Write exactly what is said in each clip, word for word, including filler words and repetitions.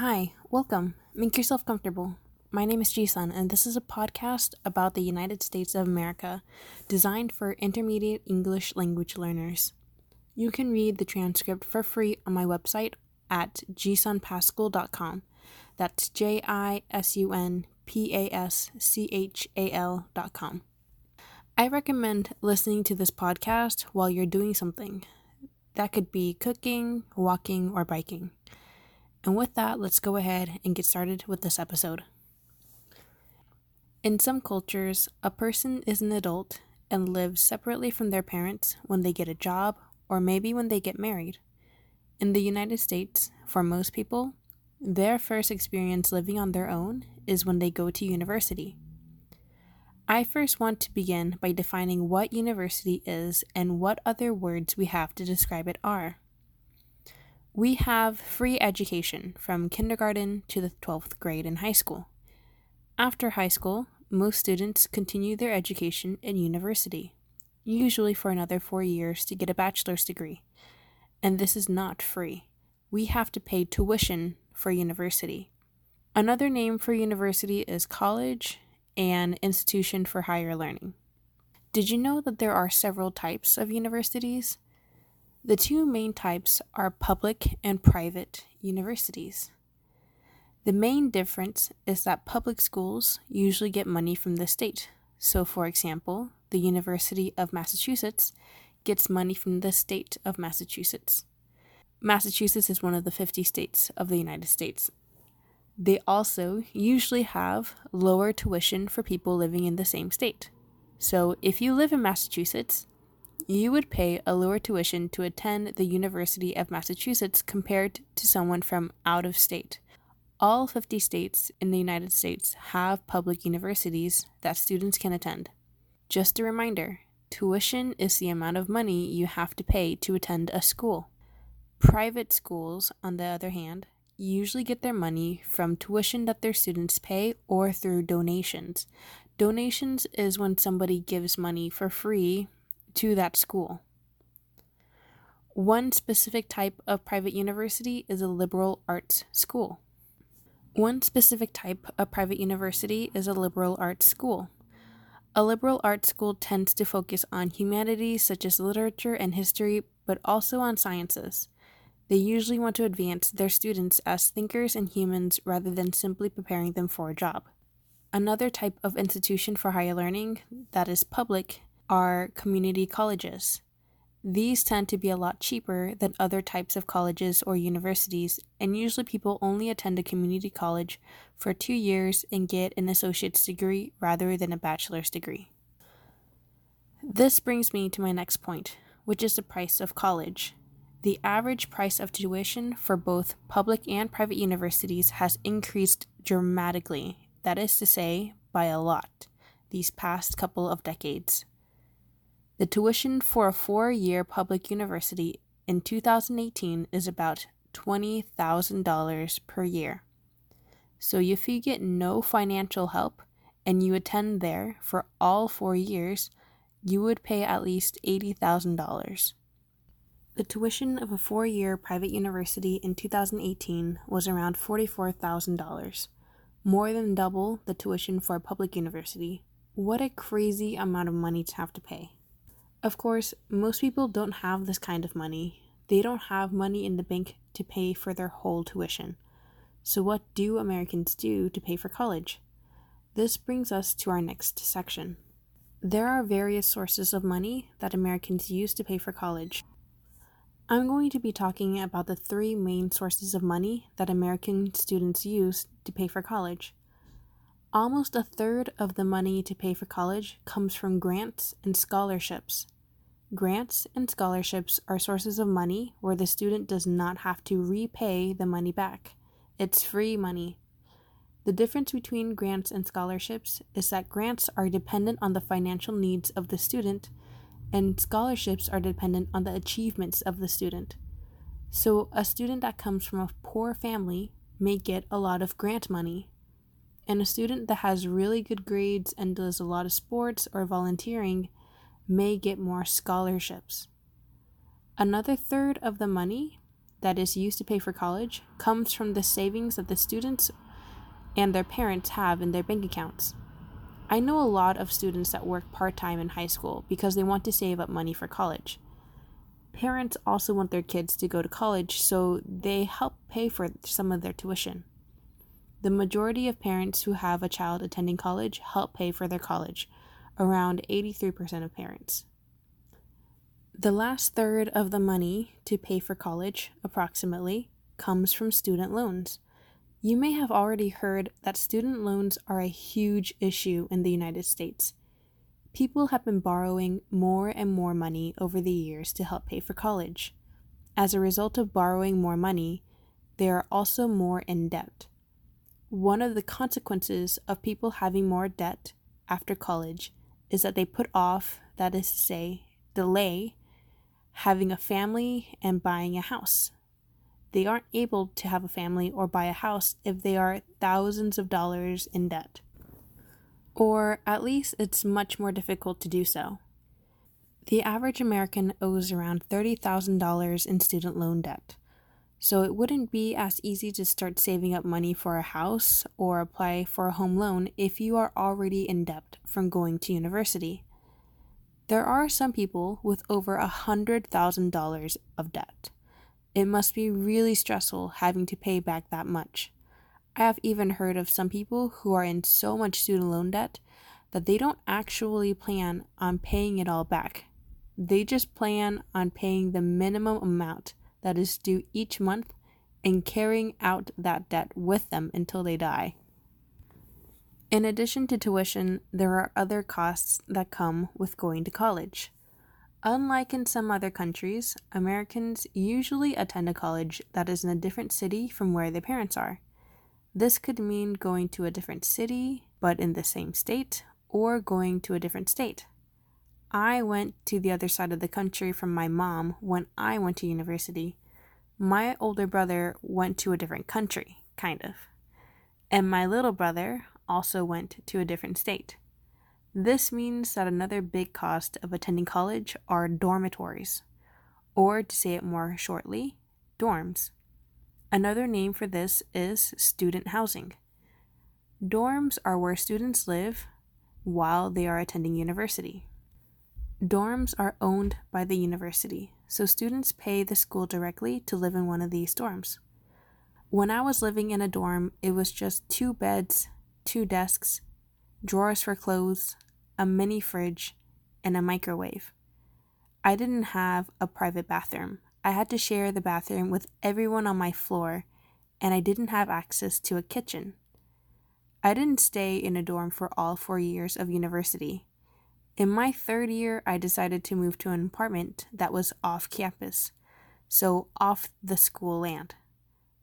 Hi, welcome. Make yourself comfortable. My name is Jisun, and this is a podcast about the United States of America, designed for intermediate English language learners. You can read the transcript for free on my website at jisun paschal dot com. That's J I S U N P A S C H A L dot com. I recommend listening to this podcast while you're doing something. That could be cooking, walking, or biking. And with that, let's go ahead and get started with this episode. In some cultures, a person is an adult and lives separately from their parents when they get a job or maybe when they get married. In the United States, for most people, their first experience living on their own is when they go to university. I first want to begin by defining what university is and what other words we have to describe it are. We have free education from kindergarten to the twelfth grade in high school. After high school, most students continue their education in university, usually for another four years to get a bachelor's degree. And this is not free. We have to pay tuition for university. Another name for university is college and institution for higher learning. Did you know that there are several types of universities? The two main types are public and private universities. The main difference is that public schools usually get money from the state. So, for example, the University of Massachusetts gets money from the state of Massachusetts. Massachusetts is one of the fifty states of the United States. They also usually have lower tuition for people living in the same state. So, if you live in Massachusetts, you would pay a lower tuition to attend the University of Massachusetts compared to someone from out of state. All fifty states in the United States have public universities that students can attend. Just a reminder, tuition is the amount of money you have to pay to attend a school. Private schools, on the other hand, usually get their money from tuition that their students pay or through donations. Donations is when somebody gives money for free to that school. One specific type of private university is a liberal arts school. One specific type of private university is a liberal arts school. A liberal arts school tends to focus on humanities such as literature and history, but also on sciences. They usually want to advance their students as thinkers and humans rather than simply preparing them for a job. Another type of institution for higher learning that is public are community colleges. These tend to be a lot cheaper than other types of colleges or universities, and usually people only attend a community college for two years and get an associate's degree rather than a bachelor's degree. This brings me to my next point, which is the price of college. The average price of tuition for both public and private universities has increased dramatically, that is to say, by a lot, these past couple of decades. The tuition for a four-year public university in two thousand eighteen is about twenty thousand dollars per year. So if you get no financial help and you attend there for all four years, you would pay at least eighty thousand dollars. The tuition of a four-year private university in two thousand eighteen was around forty-four thousand dollars, more than double the tuition for a public university. What a crazy amount of money to have to pay. Of course, most people don't have this kind of money. They don't have money in the bank to pay for their whole tuition. So what do Americans do to pay for college? This brings us to our next section. There are various sources of money that Americans use to pay for college. I'm going to be talking about the three main sources of money that American students use to pay for college. Almost a third of the money to pay for college comes from grants and scholarships. Grants and scholarships are sources of money where the student does not have to repay the money back. It's free money. The difference between grants and scholarships is that grants are dependent on the financial needs of the student, and scholarships are dependent on the achievements of the student. So a student that comes from a poor family may get a lot of grant money, and a student that has really good grades and does a lot of sports or volunteering may get more scholarships. Another third of the money that is used to pay for college comes from the savings that the students and their parents have in their bank accounts. I know a lot of students that work part-time in high school because they want to save up money for college. Parents also want their kids to go to college, so they help pay for some of their tuition. The majority of parents who have a child attending college help pay for their college, around eighty-three percent of parents. The last third of the money to pay for college, approximately, comes from student loans. You may have already heard that student loans are a huge issue in the United States. People have been borrowing more and more money over the years to help pay for college. As a result of borrowing more money, they are also more in debt. One of the consequences of people having more debt after college is that they put off, that is to say, delay, having a family and buying a house. They aren't able to have a family or buy a house if they are thousands of dollars in debt. Or at least it's much more difficult to do so. The average American owes around thirty thousand dollars in student loan debt. So it wouldn't be as easy to start saving up money for a house or apply for a home loan if you are already in debt from going to university. There are some people with over one hundred thousand dollars of debt. It must be really stressful having to pay back that much. I have even heard of some people who are in so much student loan debt that they don't actually plan on paying it all back. They just plan on paying the minimum amount that is due each month and carrying out that debt with them until they die. In addition to tuition, there are other costs that come with going to college. Unlike in some other countries, Americans usually attend a college that is in a different city from where their parents are. This could mean going to a different city, but in the same state, or going to a different state. I went to the other side of the country from my mom when I went to university. My older brother went to a different country, kind of. And my little brother also went to a different state. This means that another big cost of attending college are dormitories, or to say it more shortly, dorms. Another name for this is student housing. Dorms are where students live while they are attending university. Dorms are owned by the university, so students pay the school directly to live in one of these dorms. When I was living in a dorm, it was just two beds, two desks, drawers for clothes, a mini fridge, and a microwave. I didn't have a private bathroom. I had to share the bathroom with everyone on my floor, and I didn't have access to a kitchen. I didn't stay in a dorm for all four years of university. In my third year, I decided to move to an apartment that was off campus, so off the school land.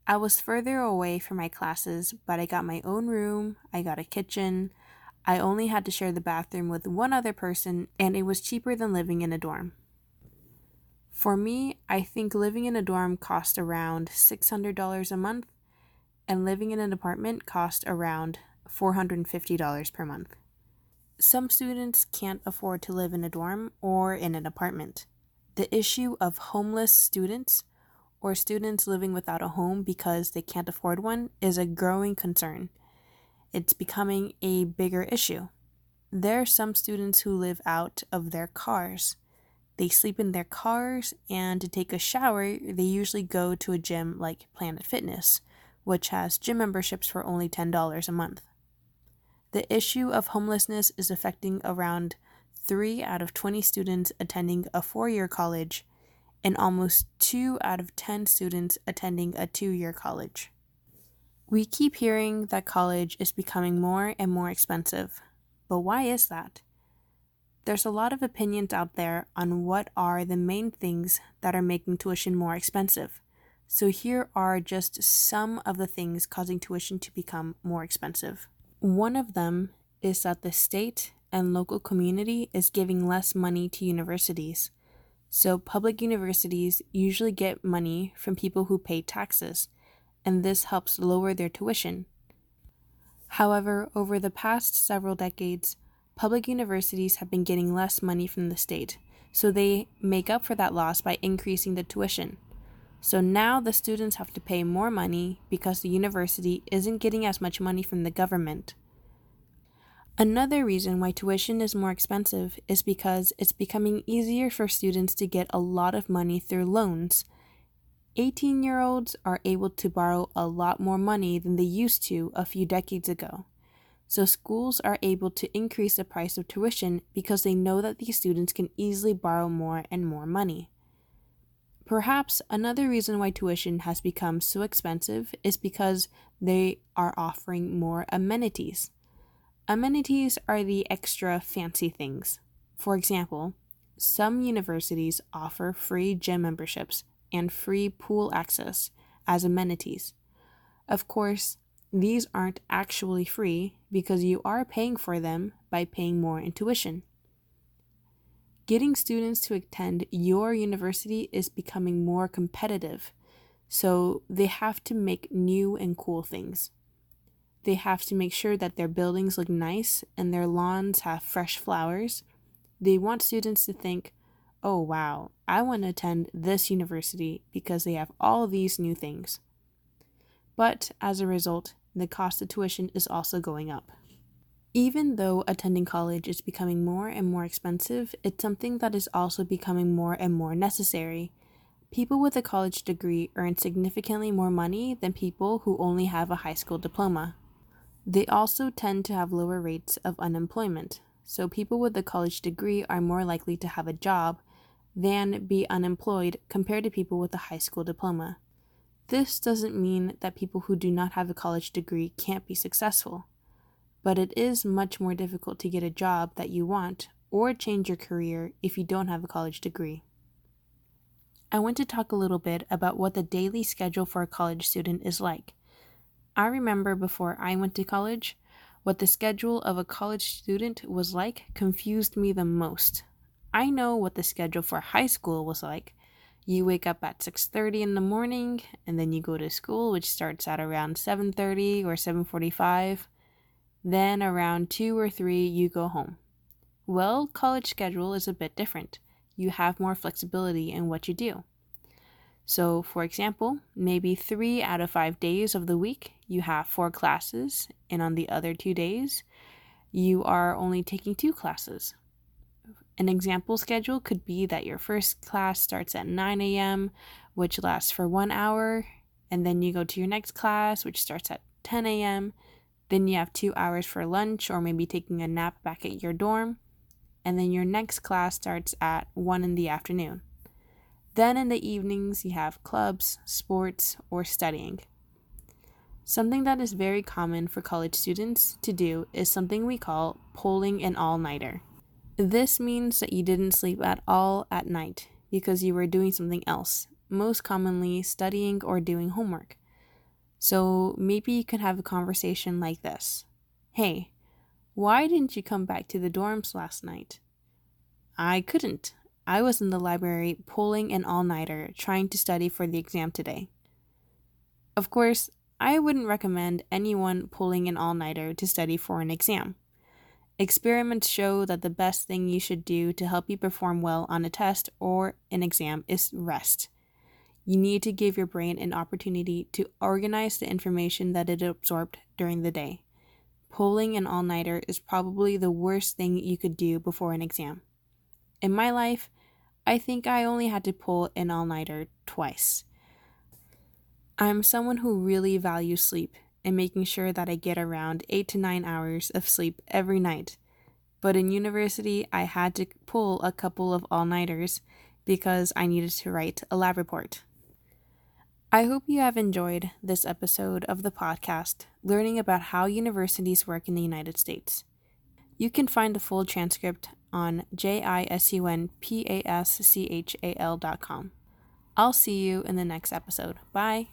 I was further away from my classes, but I got my own room, I got a kitchen, I only had to share the bathroom with one other person, and it was cheaper than living in a dorm. For me, I think living in a dorm cost around six hundred dollars a month, and living in an apartment cost around four hundred fifty dollars per month. Some students can't afford to live in a dorm or in an apartment. The issue of homeless students or students living without a home because they can't afford one is a growing concern. It's becoming a bigger issue. There are some students who live out of their cars. They sleep in their cars, and to take a shower, they usually go to a gym like Planet Fitness, which has gym memberships for only ten dollars a month. The issue of homelessness is affecting around three out of twenty students attending a four-year college and almost two out of ten students attending a two-year college. We keep hearing that college is becoming more and more expensive, but why is that? There's a lot of opinions out there on what are the main things that are making tuition more expensive. So here are just some of the things causing tuition to become more expensive. One of them is that the state and local community is giving less money to universities. So public universities usually get money from people who pay taxes, and this helps lower their tuition. However, over the past several decades, public universities have been getting less money from the state, so they make up for that loss by increasing the tuition. So now the students have to pay more money because the university isn't getting as much money from the government. Another reason why tuition is more expensive is because it's becoming easier for students to get a lot of money through loans. eighteen-year-olds are able to borrow a lot more money than they used to a few decades ago. So schools are able to increase the price of tuition because they know that these students can easily borrow more and more money. Perhaps another reason why tuition has become so expensive is because they are offering more amenities. Amenities are the extra fancy things. For example, some universities offer free gym memberships and free pool access as amenities. Of course, these aren't actually free because you are paying for them by paying more in tuition. Getting students to attend your university is becoming more competitive, so they have to make new and cool things. They have to make sure that their buildings look nice and their lawns have fresh flowers. They want students to think, oh wow, I want to attend this university because they have all these new things. But as a result, the cost of tuition is also going up. Even though attending college is becoming more and more expensive, it's something that is also becoming more and more necessary. People with a college degree earn significantly more money than people who only have a high school diploma. They also tend to have lower rates of unemployment, so people with a college degree are more likely to have a job than be unemployed compared to people with a high school diploma. This doesn't mean that people who do not have a college degree can't be successful. But it is much more difficult to get a job that you want or change your career if you don't have a college degree. I want to talk a little bit about what the daily schedule for a college student is like. I remember before I went to college, what the schedule of a college student was like confused me the most. I know what the schedule for high school was like. You wake up at six thirty in the morning, and then you go to school, which starts at around seven thirty or seven forty-five. Then around two or three, you go home. Well, college schedule is a bit different. You have more flexibility in what you do. So, for example, maybe three out of five days of the week, you have four classes, and on the other two days, you are only taking two classes. An example schedule could be that your first class starts at nine a.m., which lasts for one hour, and then you go to your next class, which starts at ten a.m., then you have two hours for lunch or maybe taking a nap back at your dorm. And then your next class starts at one in the afternoon. Then in the evenings, you have clubs, sports, or studying. Something that is very common for college students to do is something we call pulling an all-nighter. This means that you didn't sleep at all at night because you were doing something else, most commonly studying or doing homework. So maybe you could have a conversation like this. Hey, why didn't you come back to the dorms last night? I couldn't. I was in the library pulling an all-nighter, trying to study for the exam today. Of course, I wouldn't recommend anyone pulling an all-nighter to study for an exam. Experiments show that the best thing you should do to help you perform well on a test or an exam is rest. You need to give your brain an opportunity to organize the information that it absorbed during the day. Pulling an all-nighter is probably the worst thing you could do before an exam. In my life, I think I only had to pull an all-nighter twice. I'm someone who really values sleep and making sure that I get around eight to nine hours of sleep every night. But in university, I had to pull a couple of all-nighters because I needed to write a lab report. I hope you have enjoyed this episode of the podcast, learning about how universities work in the United States. You can find the full transcript on jisun paschal dot com. I'll see you in the next episode. Bye!